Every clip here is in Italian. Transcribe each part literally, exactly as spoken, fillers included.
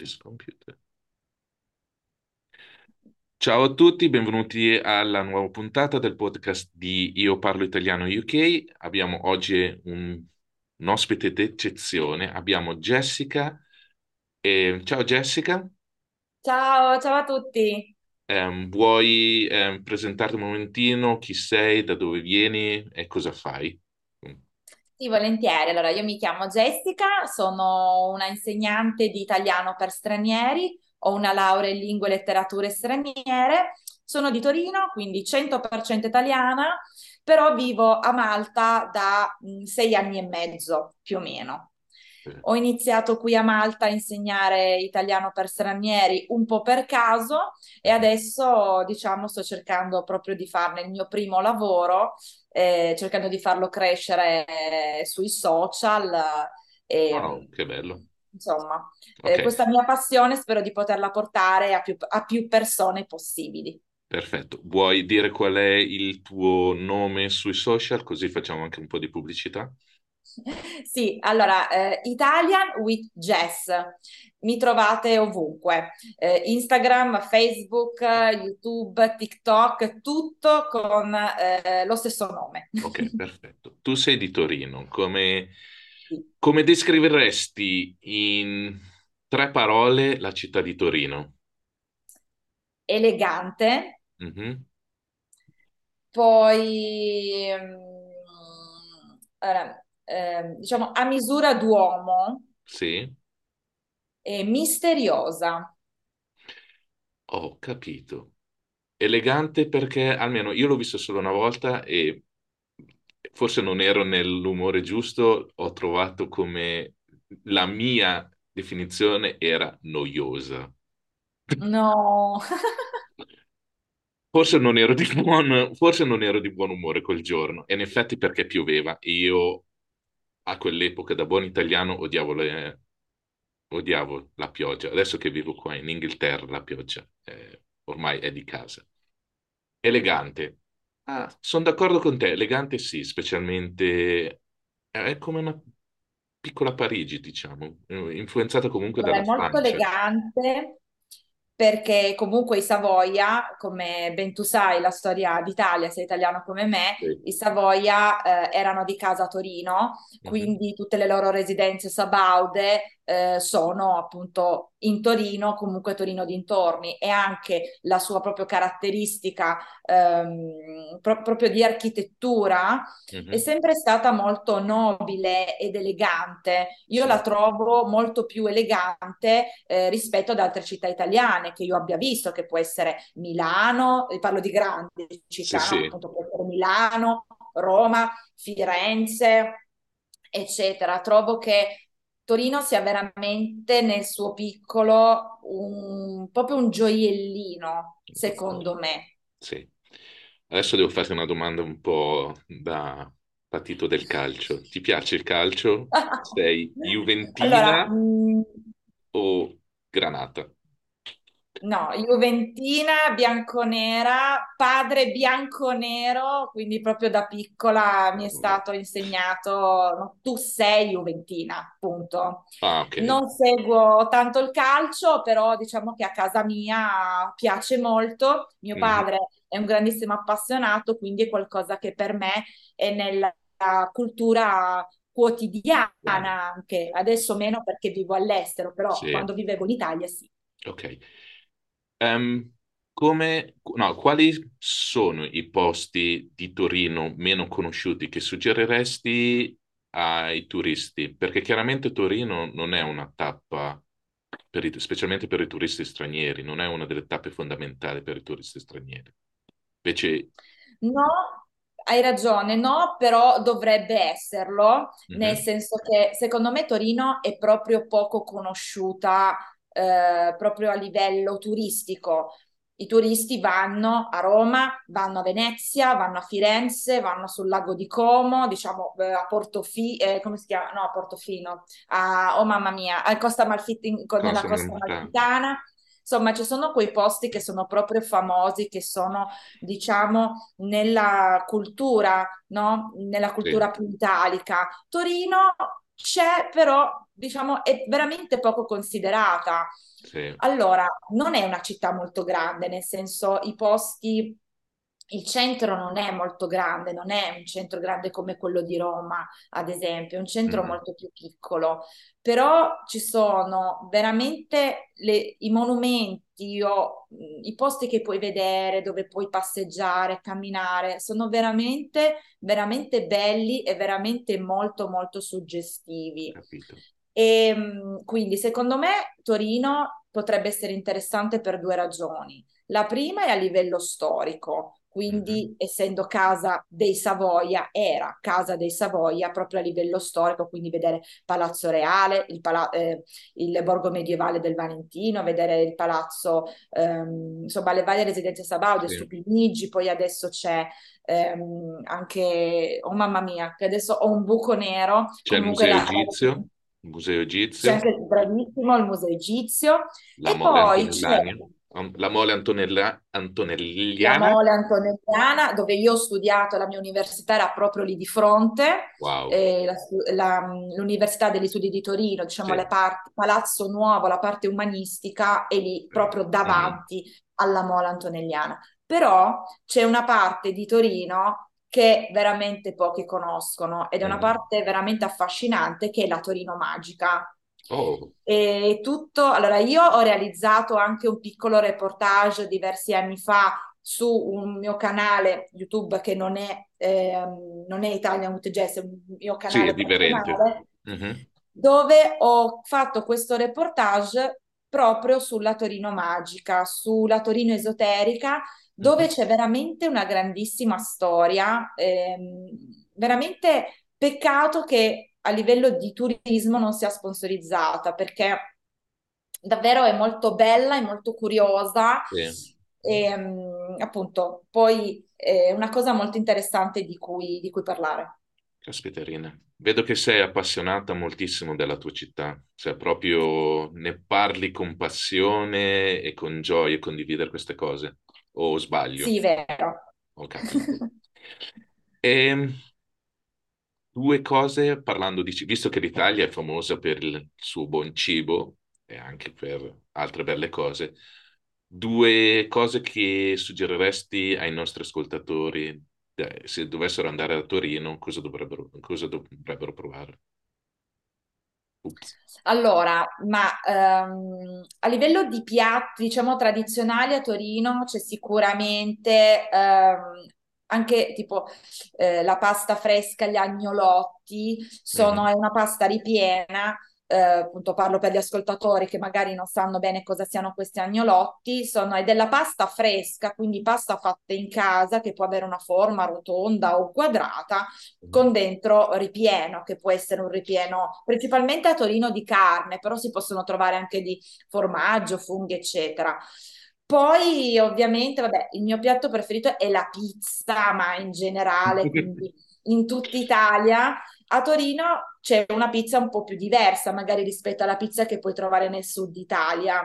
This computer. Ciao a tutti, benvenuti alla nuova puntata del podcast di Io Parlo Italiano U K. Abbiamo oggi un, un ospite d'eccezione, abbiamo Jessica. Eh, ciao Jessica. Ciao, ciao a tutti. Eh, vuoi eh, presentarti un momentino? Chi sei, da dove vieni e cosa fai? Sì, volentieri. Allora, io mi chiamo Jessica, sono una insegnante di italiano per stranieri, ho una laurea in lingue e letterature straniere, sono di Torino, quindi cento per cento italiana, però vivo a Malta da mh, sei anni e mezzo, più o meno. Ho iniziato qui a Malta a insegnare italiano per stranieri un po' per caso e adesso, diciamo, sto cercando proprio di farne il mio primo lavoro, eh, cercando di farlo crescere eh, sui social. Eh, wow, che bello! Insomma, okay. eh, questa mia passione spero di poterla portare a più, a più persone possibili. Perfetto. Vuoi dire qual è il tuo nome sui social? Così facciamo anche un po' di pubblicità. Sì, allora, eh, Italian with Jess, mi trovate ovunque, eh, Instagram, Facebook, YouTube, TikTok, tutto con eh, lo stesso nome. Ok, perfetto. Tu sei di Torino, come, sì. come descriveresti in tre parole la città di Torino? Elegante, mm-hmm. poi... Mh, allora, Eh, diciamo a misura d'uomo, sì, e misteriosa. Ho capito. Elegante perché almeno io l'ho visto solo una volta e forse non ero nell'umore giusto, ho trovato come la mia definizione era noiosa. No. Forse non ero di buon, forse non ero di buon umore quel giorno, e in effetti perché pioveva. Io a quell'epoca, da buon italiano, odiavo, le... odiavo la pioggia. Adesso che vivo qua in Inghilterra, la pioggia eh, ormai è di casa. Elegante. Ah, sono d'accordo con te. Elegante sì, specialmente... È come una piccola Parigi, diciamo. Influenzata comunque dalla Francia. È molto elegante, perché comunque i Savoia, come ben tu sai la storia d'Italia, sei italiano come me, sì. i Savoia eh, erano di casa a Torino, quindi mm-hmm. tutte le loro residenze sabaude eh, sono appunto in Torino, comunque Torino dintorni, e anche la sua proprio caratteristica ehm, pro- proprio di architettura mm-hmm. è sempre stata molto nobile ed elegante. Io sì. la trovo molto più elegante eh, rispetto ad altre città italiane che io abbia visto, che può essere Milano, parlo di grandi città, sì, sì. appunto può essere Milano, Roma, Firenze, eccetera. Trovo che Torino sia veramente nel suo piccolo un, proprio un gioiellino, secondo me. Sì. Adesso devo farti una domanda un po' da patito del calcio. Ti piace il calcio? Sei juventina allora, o granata? No, juventina, bianconera, padre bianconero, quindi proprio da piccola mi è stato insegnato no, tu sei juventina, punto. Ah, okay. Non seguo tanto il calcio, però diciamo che a casa mia piace molto. Mio padre mm. è un grandissimo appassionato, quindi è qualcosa che per me è nella cultura quotidiana anche. Adesso meno perché vivo all'estero, però sì. quando vivevo in Italia sì. Ok. Um, come, no, quali sono i posti di Torino meno conosciuti che suggeriresti ai turisti? Perché chiaramente Torino non è una tappa, per i, specialmente per i turisti stranieri, non è una delle tappe fondamentali per i turisti stranieri. Invece... No, hai ragione, no, però dovrebbe esserlo, mm-hmm. nel senso che secondo me Torino è proprio poco conosciuta Eh, proprio a livello turistico. I turisti vanno a Roma, vanno a Venezia, vanno a Firenze, vanno sul lago di Como, diciamo eh, a Portofino, eh, come si chiama? No, a Portofino, a, oh mamma mia, a Costa Amalfitana, nella Costa Amalfitana. Insomma, ci sono quei posti che sono proprio famosi, che sono, diciamo, nella cultura, no? Nella cultura sì. più italica. Torino c'è, però diciamo è veramente poco considerata. Sì. Allora, non è una città molto grande, nel senso i posti, il centro non è molto grande, non è un centro grande come quello di Roma, ad esempio, è un centro mm. molto più piccolo, però ci sono veramente le, i monumenti o i posti che puoi vedere, dove puoi passeggiare, camminare, sono veramente, veramente belli e veramente molto, molto suggestivi. Capito. E quindi secondo me Torino potrebbe essere interessante per due ragioni. La prima è a livello storico, quindi mm-hmm. essendo casa dei Savoia, era casa dei Savoia proprio a livello storico, quindi vedere Palazzo Reale, il, pala- eh, il Borgo Medievale del Valentino, vedere il palazzo, ehm, insomma le varie residenze sabaude, sì. Stupinigi, poi adesso c'è ehm, anche, oh mamma mia, che adesso ho un buco nero. C'è il Museo la... Egizio. Il Museo Egizio. C'è anche il bravissimo il Museo Egizio. La e Mole poi c'è la Mole Antonella... Antonelliana. La Mole Antonelliana, dove io ho studiato, la mia università era proprio lì di fronte. Wow. Eh, la, la, l'Università degli Studi di Torino, diciamo sì. la parte Palazzo Nuovo, la parte umanistica, è lì proprio davanti mm. alla Mole Antonelliana. Però c'è una parte di Torino che veramente pochi conoscono ed è una parte veramente affascinante, che è la Torino Magica. Oh. E tutto, allora io ho realizzato anche un piccolo reportage diversi anni fa su un mio canale YouTube che non è, eh, non è Italian with Jess, è un mio canale, sì, è differente. Mm-hmm. Dove ho fatto questo reportage proprio sulla Torino Magica, sulla Torino esoterica, dove c'è veramente una grandissima storia, ehm, veramente peccato che a livello di turismo non sia sponsorizzata, perché davvero è molto bella e molto curiosa, sì. e um, appunto poi è una cosa molto interessante di cui, di cui parlare. Caspiterina, vedo che sei appassionata moltissimo della tua città, cioè proprio ne parli con passione e con gioia condividere queste cose. O sbaglio? Sì, vero. Ho capito. E due cose parlando di cibo, visto che l'Italia è famosa per il suo buon cibo e anche per altre belle cose, due cose che suggeriresti ai nostri ascoltatori se dovessero andare a Torino, cosa dovrebbero, cosa dovrebbero provare? Allora, ma um, a livello di piatti, diciamo, tradizionali a Torino c'è sicuramente um, anche tipo eh, la pasta fresca, gli agnolotti, sono, mm. è una pasta ripiena, eh, appunto parlo per gli ascoltatori che magari non sanno bene cosa siano questi agnolotti, sono, è della pasta fresca, quindi pasta fatta in casa che può avere una forma rotonda o quadrata, con dentro ripieno, che può essere un ripieno principalmente a Torino di carne, però si possono trovare anche di formaggio, funghi, eccetera. Poi ovviamente, vabbè, il mio piatto preferito è la pizza, ma in generale, quindi in tutta Italia. A Torino c'è una pizza un po' più diversa, magari rispetto alla pizza che puoi trovare nel sud Italia,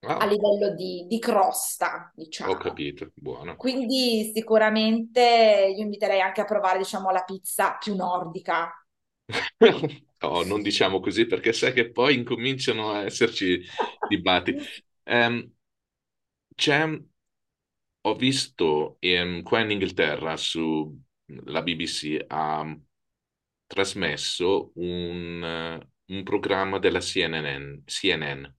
ah. a livello di, di crosta, diciamo. Ho capito, buono. Quindi sicuramente io inviterei anche a provare, diciamo, la pizza più nordica. No, non diciamo così, perché sai che poi incominciano a esserci dibattiti. Um, c'è, ho visto um, qua in Inghilterra, su la B B C, a... Um, trasmesso un, un programma della C N N, C N N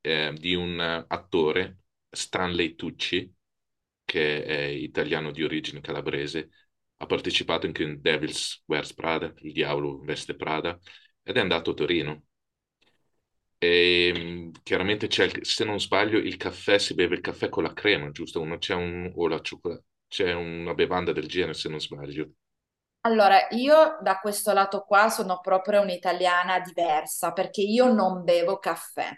eh, di un attore, Stanley Tucci, che è italiano di origine calabrese, ha partecipato anche in Il Diavolo Veste Prada, Il Diavolo Veste Prada, ed è andato a Torino. E chiaramente c'è, il, se non sbaglio, il caffè, si beve il caffè con la crema, giusto? Uno, c'è un, o la cioccolata, c'è una bevanda del genere, se non sbaglio. Allora, io da questo lato qua sono proprio un'italiana diversa, perché io non bevo caffè.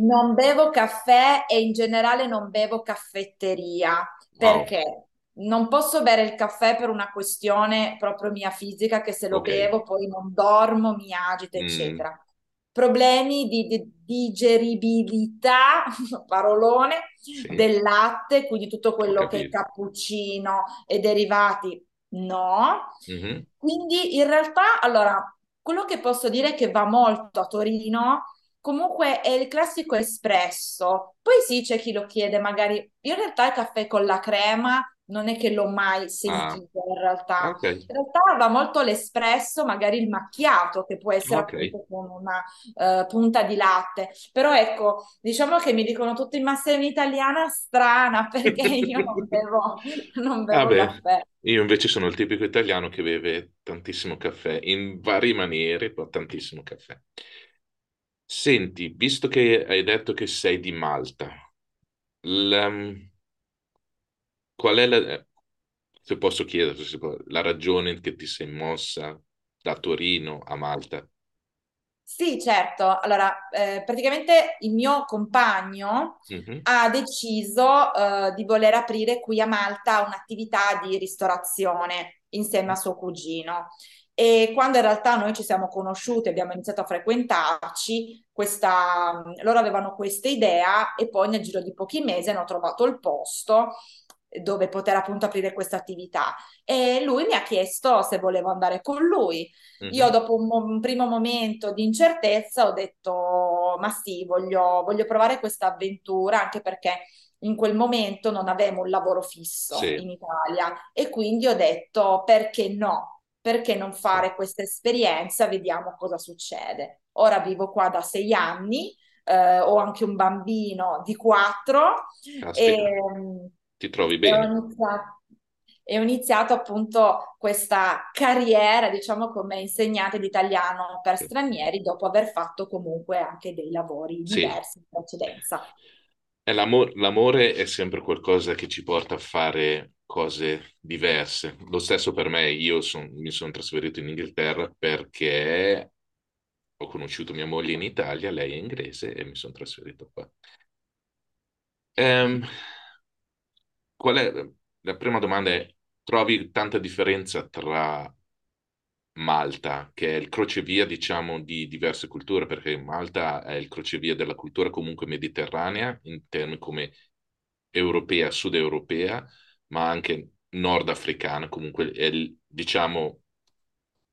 Non bevo caffè e in generale non bevo caffetteria, perché wow. non posso bere il caffè per una questione proprio mia fisica, che se lo okay. bevo poi non dormo, mi agita, eccetera. Mm. Problemi di, di digeribilità, parolone, sì. del latte, quindi tutto quello che è cappuccino e derivati. No, mm-hmm. quindi in realtà, allora, Quello che posso dire è che va molto a Torino, comunque è il classico espresso. Poi sì, c'è chi lo chiede, magari. Io in realtà il caffè con la crema non è che l'ho mai sentito, ah, in realtà. Okay. In realtà va molto l'espresso, magari il macchiato, che può essere okay, appunto con una uh, punta di latte. Però ecco, diciamo che mi dicono tutti, ma sei un'italiana strana, perché io non bevo, non bevo Vabbè, caffè. Io invece sono il tipico italiano che beve tantissimo caffè, in varie maniere, però tantissimo caffè. Senti, visto che hai detto che sei di Malta, l- qual è la, se posso chiedere, se può, la ragione che ti sei mossa da Torino a Malta? Sì, certo. Allora, eh, praticamente il mio compagno Mhm. ha deciso eh, di voler aprire qui a Malta un'attività di ristorazione insieme a suo cugino. E quando in realtà noi ci siamo conosciuti, abbiamo iniziato a frequentarci, questa, loro avevano questa idea e poi nel giro di pochi mesi hanno trovato il posto dove poter appunto aprire questa attività, e lui mi ha chiesto se volevo andare con lui. Io Mhm. dopo un, mo- un primo momento di incertezza ho detto ma sì, voglio, voglio provare questa avventura, anche perché in quel momento non avevo un lavoro fisso Sì, in Italia e quindi ho detto perché no, perché non sì. fare questa esperienza, vediamo cosa succede. Ora vivo qua da sei anni, eh, ho anche un bambino di quattro e... Caspita, ti trovi E ho bene? iniziato, e ho iniziato appunto questa carriera, diciamo, come insegnante di italiano per stranieri, dopo aver fatto comunque anche dei lavori Sì. diversi in precedenza. Eh, l'amo- L'amore è sempre qualcosa che ci porta a fare cose diverse. Lo stesso per me, io son- mi sono trasferito in Inghilterra perché ho conosciuto mia moglie in Italia, lei è inglese e mi sono trasferito qua. Ehm, qual è, la prima domanda è, trovi tanta differenza tra Malta, che è il crocevia, diciamo, di diverse culture, perché Malta è il crocevia della cultura comunque mediterranea, in termini come europea, sud europea, ma anche nordafricana, comunque è, il- diciamo,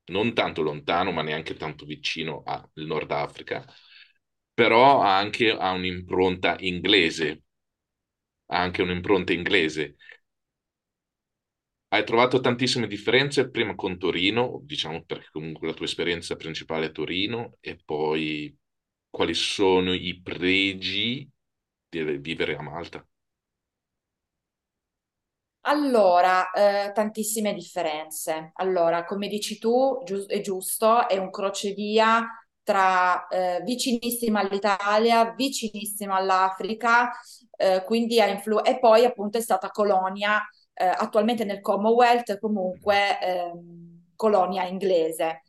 non tanto lontano, ma neanche tanto vicino al Nord Africa, però ha anche ha un'impronta inglese, ha anche un'impronta inglese. Hai trovato tantissime differenze prima con Torino, diciamo perché comunque la tua esperienza principale è Torino, e poi quali sono i pregi di vivere a Malta? Allora, eh, tantissime differenze. Allora, come dici tu, giu- è giusto, è un crocevia tra eh, vicinissima all'Italia, vicinissima all'Africa, eh, quindi ha influ- e poi appunto è stata colonia, eh, attualmente nel Commonwealth, comunque ehm, colonia inglese.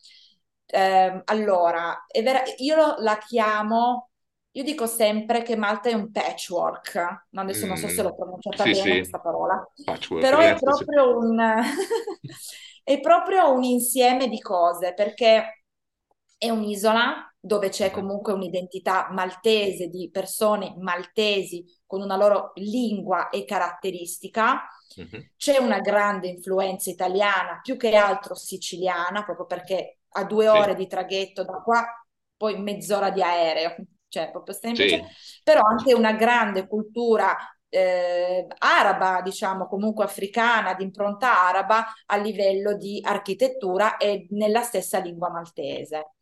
Ehm, allora, è vera- io lo- la chiamo, io dico sempre che Malta è un patchwork, no, adesso non so se Mm, l'ho pronunciata sì, bene sì, questa parola, patchwork, però è adesso sì. proprio un, è proprio un insieme di cose, perché è un'isola dove c'è Mhm. comunque un'identità maltese di persone maltesi con una loro lingua e caratteristica. Mhm. C'è una grande influenza italiana, più che altro siciliana, proprio perché a due Sì, ore di traghetto da qua, poi mezz'ora di aereo, cioè proprio semplice, sì, però anche una grande cultura eh, araba, diciamo, comunque africana, di impronta araba a livello di architettura e nella stessa lingua maltese.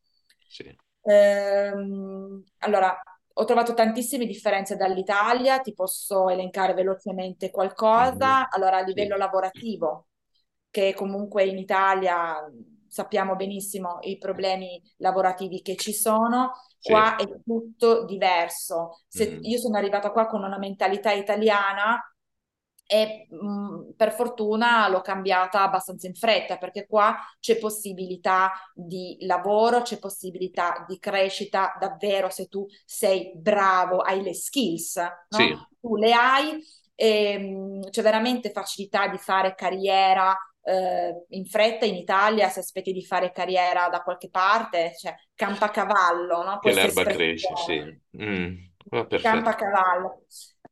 sì. Ehm, allora, ho trovato tantissime differenze dall'Italia, ti posso elencare velocemente Mhm. qualcosa. Allora, a livello Sì. lavorativo, che comunque in Italia mh, sappiamo benissimo i problemi lavorativi che ci sono, Sì. qua è tutto diverso. Se- Mhm. io sono arrivata qua con una mentalità italiana e mh, per fortuna l'ho cambiata abbastanza in fretta, perché qua c'è possibilità di lavoro, c'è possibilità di crescita davvero se tu sei bravo, hai le skills, no? Sì, Tu le hai e mh, c'è veramente facilità di fare carriera eh, in fretta in Italia, se aspetti di fare carriera da qualche parte, cioè campacavallo, no? che Questa l'erba cresce, espressione. sì. Mm, va perfetto. Campacavallo.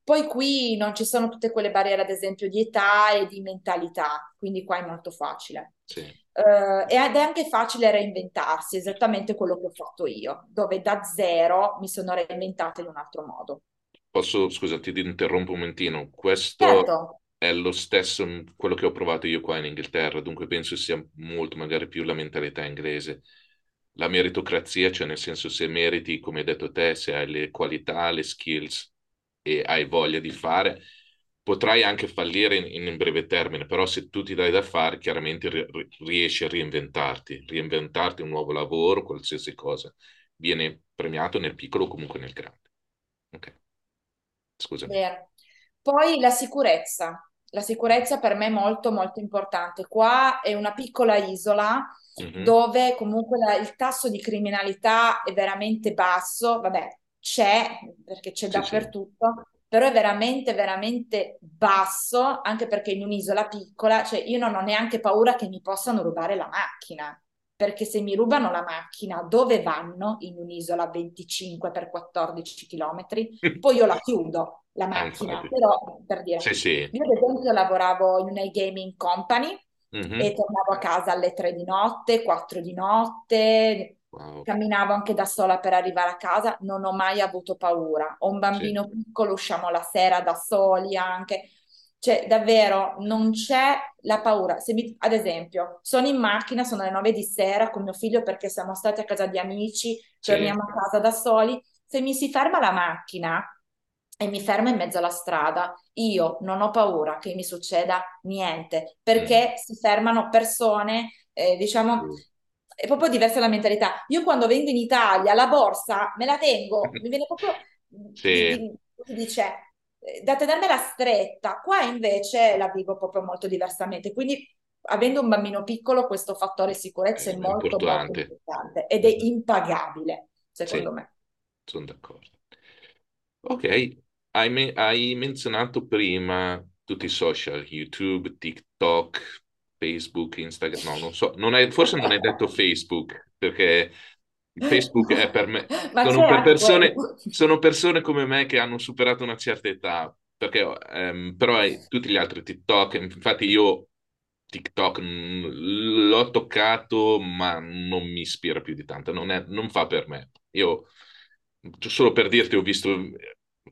Poi qui non ci sono tutte quelle barriere, ad esempio, di età e di mentalità, quindi qua è molto facile. Sì. eh, ed è anche facile reinventarsi, esattamente quello che ho fatto io, dove da zero mi sono reinventata in un altro modo. Posso, scusa, ti interrompo un momentino, questo... Certo. È lo stesso quello che ho provato io qua in Inghilterra, dunque penso sia molto magari più la mentalità inglese. La meritocrazia, cioè nel senso se meriti, come hai detto te, se hai le qualità, le skills e hai voglia di fare, potrai anche fallire in, in breve termine, però se tu ti dai da fare, chiaramente ri- riesci a reinventarti, reinventarti un nuovo lavoro, qualsiasi cosa. Viene premiato nel piccolo o comunque nel grande. Ok, scusami. Yeah. Poi la sicurezza. La sicurezza per me è molto molto importante. Qua è una piccola isola mm-hmm. dove comunque la, il tasso di criminalità è veramente basso, vabbè c'è perché c'è sì, dappertutto, sì. Però è veramente veramente basso anche perché in un'isola piccola, cioè io non ho neanche paura che mi possano rubare la macchina, perché se mi rubano la macchina dove vanno in un'isola venticinque per quattordici chilometri? Poi io la chiudo. La macchina, eh, però per dire, sì, sì. Io ad esempio lavoravo in una gaming company mm-hmm. e tornavo a casa alle tre di notte, quattro di notte, wow. Camminavo anche da sola per arrivare a casa, non ho mai avuto paura, ho un bambino sì. piccolo, usciamo la sera da soli anche, cioè davvero non c'è la paura. Se mi, ad esempio sono in macchina, sono le nove di sera con mio figlio perché siamo stati a casa di amici, sì. torniamo a casa da soli, se mi si ferma la macchina e mi fermo in mezzo alla strada, io non ho paura che mi succeda niente, perché mm. si fermano persone, eh, diciamo, mm. è proprio diversa la mentalità. Io quando vengo in Italia, la borsa me la tengo, mi viene proprio, sì. mi, mi dice, da tenermela stretta, qua invece la vivo proprio molto diversamente, quindi avendo un bambino piccolo questo fattore sicurezza è, è molto, importante. molto importante ed è impagabile, secondo sì. me. Sono d'accordo. Ok. Hai, me- hai menzionato prima tutti i social, YouTube, TikTok, Facebook, Instagram, no, non so, non hai, forse non hai detto Facebook, perché Facebook è per me, sono, per persone, sono persone come me che hanno superato una certa età, perché, ehm, però hai tutti gli altri TikTok, infatti io TikTok l'ho toccato ma non mi ispira più di tanto, non, è, non fa per me, io solo per dirti ho visto...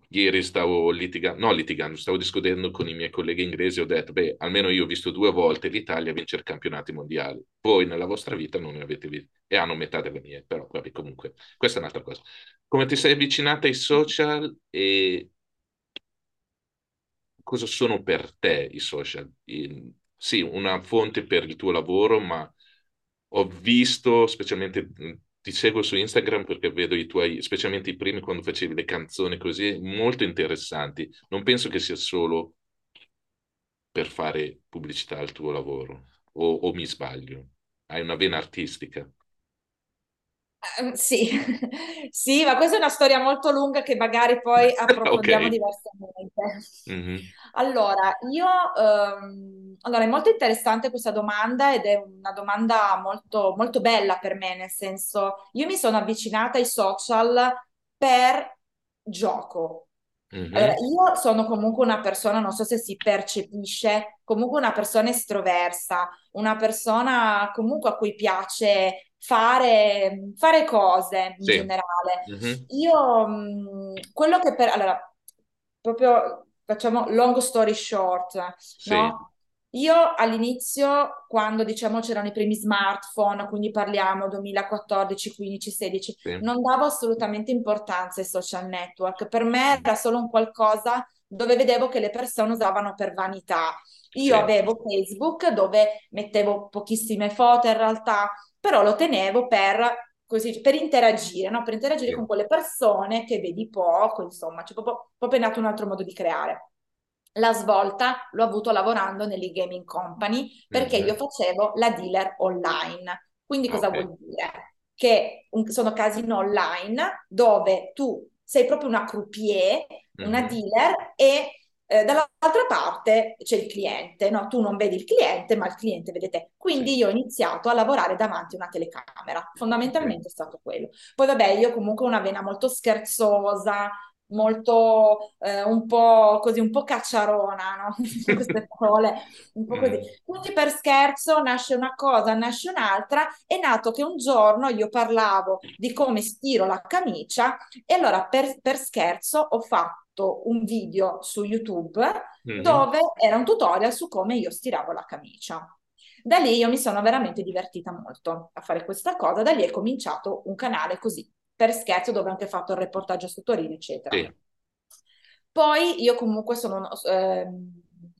Ieri stavo litigando, no litigando, stavo discutendo con i miei colleghi inglesi, ho detto, beh, almeno io ho visto due volte l'Italia vincere campionati mondiali, voi nella vostra vita non ne avete visto, e hanno metà delle mie, però vabbè, comunque, questa è un'altra cosa. Come ti sei avvicinata ai social e cosa sono per te i social? E, sì, una fonte per il tuo lavoro, ma ho visto, specialmente... Ti seguo su Instagram perché vedo i tuoi, specialmente i primi quando facevi le canzoni così, molto interessanti. Non penso che sia solo per fare pubblicità al tuo lavoro, o, o mi sbaglio? Hai una vena artistica. Um, sì. Sì, ma questa è una storia molto lunga che magari poi approfondiamo okay. diversamente. Mm-hmm. Allora, io... Um, allora, è molto interessante questa domanda ed è una domanda molto, molto bella per me, nel senso, io mi sono avvicinata ai social per gioco. Mm-hmm. Allora, io sono comunque una persona, non so se si percepisce, comunque una persona estroversa, una persona comunque a cui piace... Fare, fare cose in sì. generale. Mm-hmm. Io mh, quello che per allora proprio facciamo long story short, sì. no? Io all'inizio, quando diciamo c'erano i primi smartphone, quindi parliamo duemilaquattordici, quindici, sedici, sì. non davo assolutamente importanza ai social network. Per me era solo un qualcosa dove vedevo che le persone usavano per vanità. Io sì. avevo Facebook dove mettevo pochissime foto in realtà, però lo tenevo per, così, per interagire, no? Per interagire sì. con quelle persone che vedi poco, insomma, c'è proprio, proprio nato un altro modo di creare. La svolta l'ho avuto lavorando nell'e-gaming company perché mm-hmm. io facevo la dealer online. Quindi cosa okay. vuol dire? Che un, sono casino online dove tu sei proprio una croupier, mm-hmm. una dealer e... Eh, dall'altra parte c'è il cliente, no? Tu non vedi il cliente, ma il cliente vede te. Quindi sì. io ho iniziato a lavorare davanti a una telecamera, fondamentalmente sì. è stato quello. Poi vabbè, io comunque ho una vena molto scherzosa, molto eh, un po' così, un po' cacciarona, no? Queste parole, un po' così. Quindi per scherzo nasce una cosa, nasce un'altra. È nato che un giorno io parlavo di come stiro la camicia e allora per, per scherzo ho fatto un video su YouTube mm-hmm. dove era un tutorial su come io stiravo la camicia. Da lì io mi sono veramente divertita molto a fare questa cosa, da lì è cominciato un canale così, per scherzo, dove ho anche fatto il reportaggio su Torino, eccetera. Sì. Poi io comunque sono... Eh,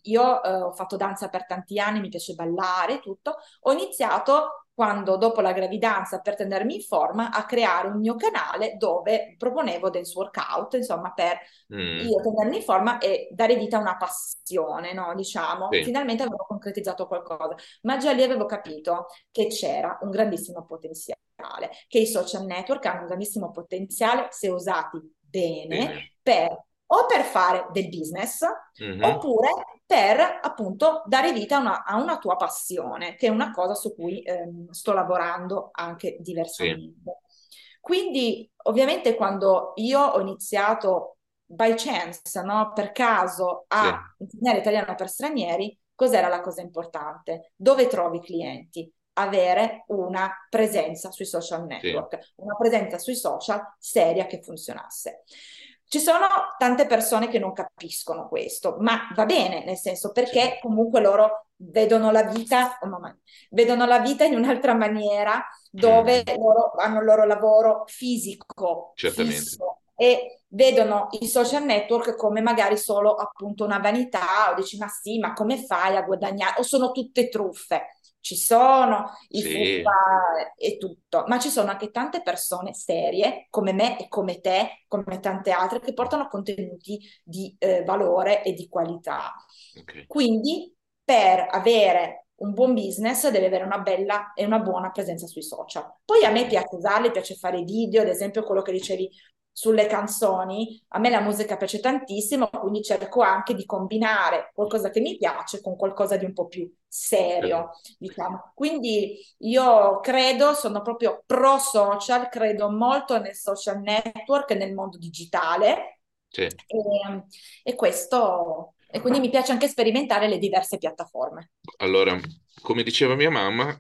io eh, ho fatto danza per tanti anni, mi piace ballare, tutto. Ho iniziato, quando dopo la gravidanza, per tenermi in forma, a creare un mio canale dove proponevo dance workout, insomma, per mm. io tenermi in forma e dare vita a una passione, no? Diciamo, sì. Finalmente avevo concretizzato qualcosa. Ma già lì avevo capito che c'era un grandissimo potenziale, che i social network hanno un grandissimo potenziale se usati bene, mm. per o per fare del business mm-hmm. oppure per appunto dare vita a una, a una tua passione, che è una cosa su cui ehm, sto lavorando anche diversamente. Sì. Quindi ovviamente quando io ho iniziato by chance, no? Per caso a sì. insegnare italiano per stranieri, cos'era la cosa importante? Dove trovi clienti? Avere una presenza sui social network, sì. una presenza sui social seria che funzionasse. Ci sono tante persone che non capiscono questo, ma va bene, nel senso, perché sì. comunque loro vedono la vita, oh mamma, vedono la vita in un'altra maniera, dove mm. loro hanno il loro lavoro fisico, certamente. Fisso, e vedono i social network come magari solo appunto una vanità, o dici ma sì, ma come fai a guadagnare, o sono tutte truffe. Ci sono i sì. fuffa e tutto, ma ci sono anche tante persone serie come me e come te, come tante altre, che portano contenuti di eh, valore e di qualità. Okay. Quindi per avere un buon business devi avere una bella e una buona presenza sui social. Poi a me piace usarli, piace fare video, ad esempio quello che dicevi sulle canzoni, a me la musica piace tantissimo, quindi cerco anche di combinare qualcosa che mi piace con qualcosa di un po' più serio, diciamo. Quindi io credo, sono proprio pro social, credo molto nel social network, nel mondo digitale, sì. e, e questo... E quindi mi piace anche sperimentare le diverse piattaforme. Allora, come diceva mia mamma,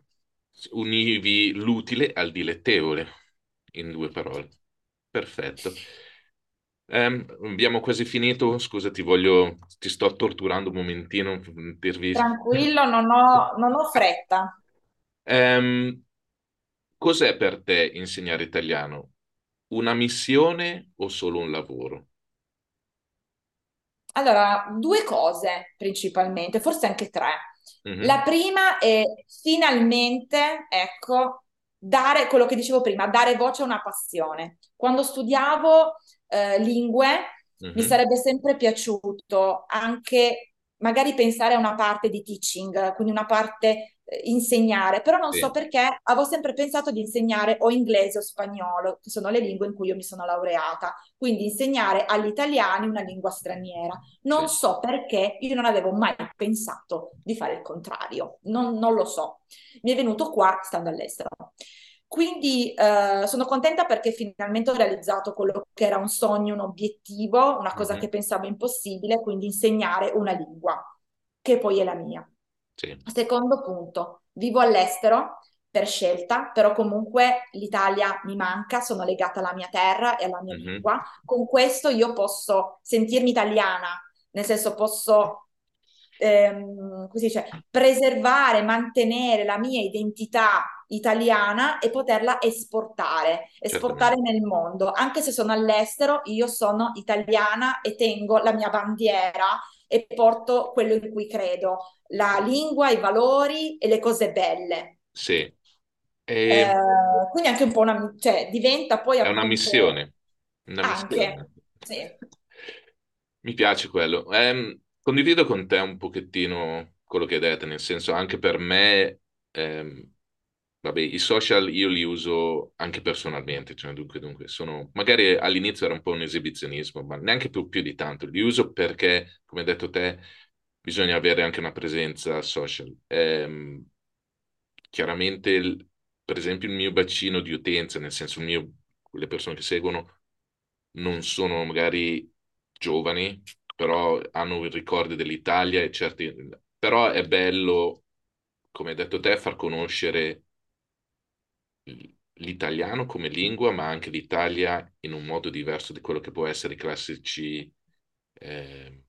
univi l'utile al dilettevole, in due parole. Perfetto. Um, abbiamo quasi finito, scusa, ti voglio, ti sto torturando un momentino. Dirvi... Tranquillo, non ho, non ho fretta. Um, cos'è per te insegnare italiano? Una missione o solo un lavoro? Allora, due cose principalmente, forse anche tre. Mm-hmm. La prima è finalmente, ecco, dare quello che dicevo prima, dare voce a una passione. Quando studiavo eh, lingue, mm-hmm. mi sarebbe sempre piaciuto anche magari pensare a una parte di teaching, quindi una parte eh, insegnare, però non sì. so perché avevo sempre pensato di insegnare o inglese o spagnolo, che sono le lingue in cui io mi sono laureata, quindi insegnare agli italiani una lingua straniera. Non sì. so perché io non avevo mai pensato di fare il contrario, non, non lo so, mi è venuto qua stando all'estero. Quindi eh, sono contenta perché finalmente ho realizzato quello che era un sogno, un obiettivo, una cosa mm-hmm. che pensavo impossibile, quindi insegnare una lingua, che poi è la mia. Sì. Secondo punto, vivo all'estero per scelta, però comunque l'Italia mi manca, sono legata alla mia terra e alla mia mm-hmm. lingua. Con questo io posso sentirmi italiana, nel senso posso... Ehm, così, cioè, preservare, mantenere la mia identità italiana e poterla esportare, esportare nel mondo. Anche se sono all'estero, io sono italiana e tengo la mia bandiera e porto quello in cui credo, la lingua, i valori e le cose belle. Sì. E... Eh, quindi anche un po' una, cioè, diventa poi è appunto... una missione. Una anche. Missione. Sì. Mi piace quello. Um... Condivido con te un pochettino quello che hai detto, nel senso anche per me, ehm, vabbè, i social io li uso anche personalmente, cioè dunque, dunque sono, magari all'inizio era un po' un esibizionismo, ma neanche più, più di tanto, li uso perché, come hai detto te, bisogna avere anche una presenza social. Ehm, chiaramente, il, per esempio, il mio bacino di utenza, nel senso il mio, le persone che seguono, non sono magari giovani, però hanno i ricordi dell'Italia e certi... Però è bello, come hai detto te, far conoscere l'italiano come lingua, ma anche l'Italia in un modo diverso di quello che può essere i classici eh,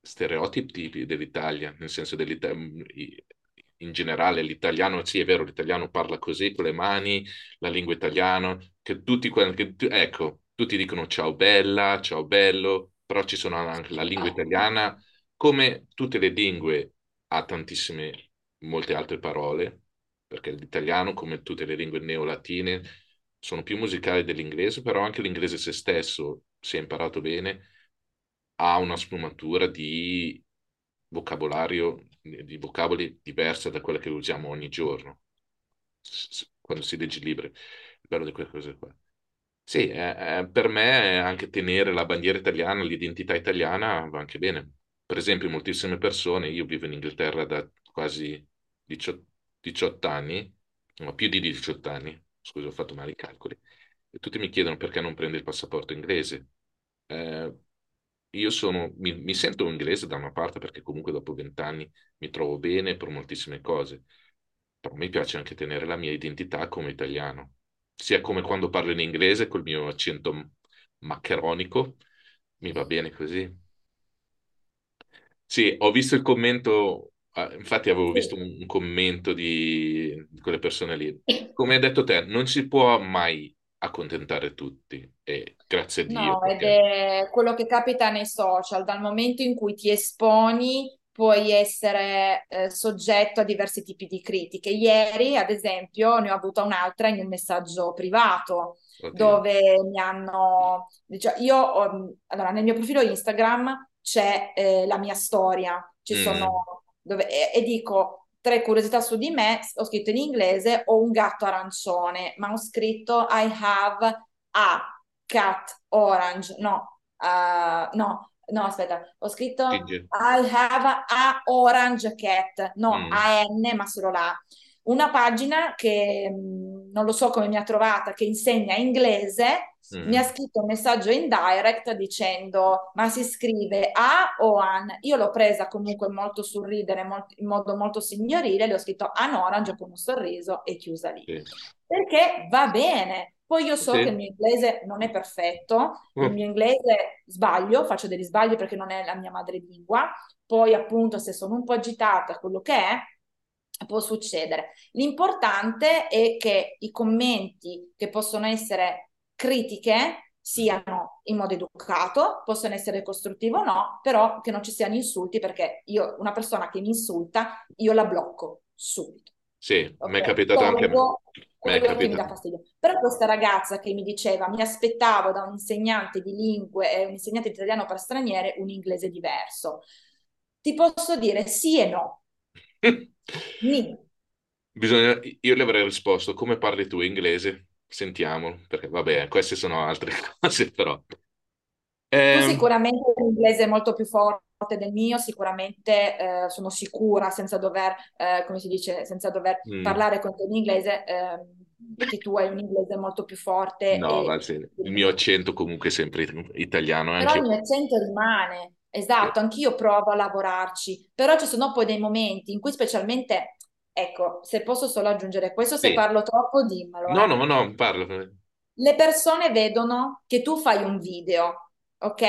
stereotipi dell'Italia, nel senso dell'Italia in generale, l'italiano, sì è vero, l'italiano parla così, con le mani, la lingua italiana, che tutti, che, ecco, tutti dicono ciao bella, ciao bello, però ci sono anche la lingua italiana, come tutte le lingue ha tantissime, molte altre parole, perché l'italiano, come tutte le lingue neolatine, sono più musicali dell'inglese, però anche l'inglese se stesso, se imparato bene, ha una sfumatura di vocabolario, di vocaboli diversa da quella che usiamo ogni giorno, quando si legge libri. Il bello di quelle cose qua. Sì, eh, eh, per me anche tenere la bandiera italiana, l'identità italiana va anche bene. Per esempio, moltissime persone, io vivo in Inghilterra da quasi diciotto anni, no, più di diciotto anni, scusa, ho fatto male i calcoli, e tutti mi chiedono perché non prendo il passaporto inglese. Eh, Io sono, mi, mi sento inglese da una parte perché comunque dopo vent'anni mi trovo bene per moltissime cose, però mi piace anche tenere la mia identità come italiano, sia come quando parlo in inglese col mio accento maccheronico, mi va bene così. Sì, ho visto il commento, eh, infatti avevo visto un, un commento di, di quelle persone lì. Come hai detto te, non si può mai accontentare tutti e grazie a Dio. No, ed perché... è quello che capita nei social, dal momento in cui ti esponi puoi essere eh, soggetto a diversi tipi di critiche. Ieri, ad esempio, ne ho avuta un'altra in un messaggio privato, Oddio. dove mi hanno... Diciamo, io, ho, allora, nel mio profilo Instagram c'è eh, la mia storia, ci mm. sono... Dove, e, e dico... Tre curiosità su di me, ho scritto in inglese, ho un gatto arancione, ma ho scritto I have a cat orange, no, uh, no, no, aspetta, ho scritto I have a orange cat, no, mm. A N, ma solo la. Una pagina che non lo so come mi ha trovata, che insegna inglese, mm. mi ha scritto un messaggio in direct dicendo ma si scrive A o An? Io l'ho presa comunque molto sul ridere, molto, in modo molto signorile, le ho scritto An Orange con un sorriso e chiusa lì. Sì. Perché va bene. Poi io so sì. che il mio inglese non è perfetto, mm. il mio inglese sbaglio, faccio degli sbagli perché non è la mia madrelingua, poi appunto se sono un po' agitata, quello che è, può succedere. L'importante è che i commenti che possono essere critiche siano in modo educato, possono essere costruttivi o no, però che non ci siano insulti, perché io una persona che mi insulta io la blocco subito. Sì, okay. Mi è capitato Torgo, anche a me. Mi è capitato. Mi dà fastidio. Però questa ragazza che mi diceva mi aspettavo da un insegnante di lingue e un insegnante di italiano per straniere un inglese diverso. Ti posso dire sì e no. Bisogna, io le avrei risposto come parli tu inglese? Sentiamo, perché vabbè, queste sono altre cose però. Eh, tu sicuramente l'inglese è molto più forte del mio, sicuramente eh, sono sicura senza dover, eh, come si dice, senza dover mm. parlare con te in inglese, eh, perché tu hai un inglese molto più forte. No, e... va bene. Il mio accento comunque è sempre italiano. Però anche... il mio accento rimane. Esatto, anch'io provo a lavorarci, però ci sono poi dei momenti in cui specialmente, ecco, se posso solo aggiungere questo, se sì. parlo troppo dimmelo. No, eh. no, no, parlo. Le persone vedono che tu fai un video, ok?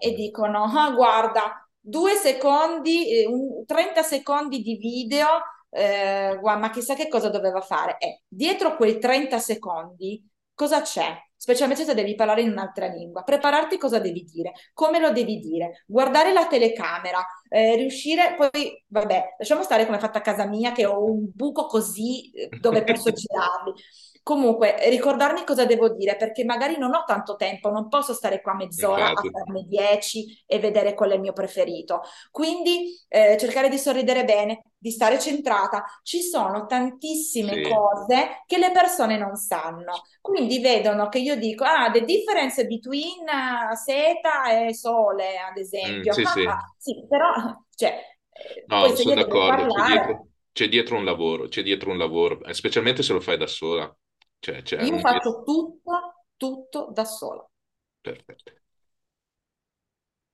E dicono, ah, guarda, due secondi, un, trenta secondi di video, eh, ma chissà che cosa doveva fare. Eh, dietro quei trenta secondi cosa c'è? Specialmente se devi parlare in un'altra lingua, prepararti cosa devi dire, come lo devi dire, guardare la telecamera, eh, riuscire, poi vabbè, lasciamo stare come è fatta a casa mia che ho un buco così dove posso girarli, comunque ricordarmi cosa devo dire perché magari non ho tanto tempo, non posso stare qua mezz'ora a farne dieci e vedere qual è il mio preferito, quindi eh, cercare di sorridere bene, di stare centrata, ci sono tantissime sì. cose che le persone non sanno, quindi vedono che io dico, ah, the difference between seta e sole, ad esempio, mm, sì, ah, sì. sì, però, cioè, no, poi sono d'accordo, parlare... c'è dietro un lavoro, c'è dietro un lavoro, specialmente se lo fai da sola, cioè, io faccio dietro... tutto, tutto da sola. Perfetto.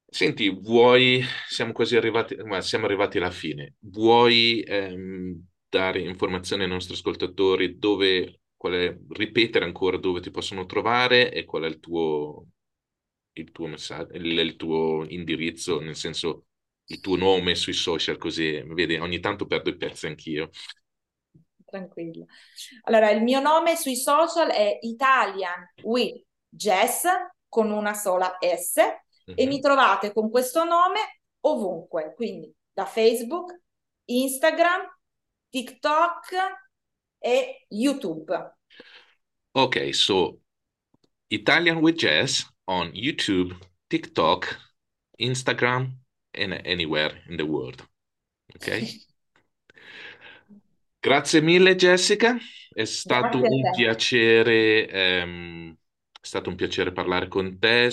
Senti, vuoi, siamo quasi arrivati, ma siamo arrivati alla fine. Vuoi ehm, dare informazioni ai nostri ascoltatori dove, qual è, ripetere ancora dove ti possono trovare e qual è il tuo, il tuo messaggio, il, il tuo indirizzo, nel senso il tuo nome sui social, così vedi, ogni tanto perdo i pezzi anch'io. Tranquilla. Allora, il mio nome sui social è Italian with Jess, con una sola S, uh-huh. e mi trovate con questo nome ovunque, quindi da Facebook, Instagram, TikTok e YouTube. Ok, so Italian with Jess on YouTube, TikTok, Instagram and anywhere in the world. Ok? Grazie mille Jessica, è stato un piacere, ehm, è stato un piacere parlare con te.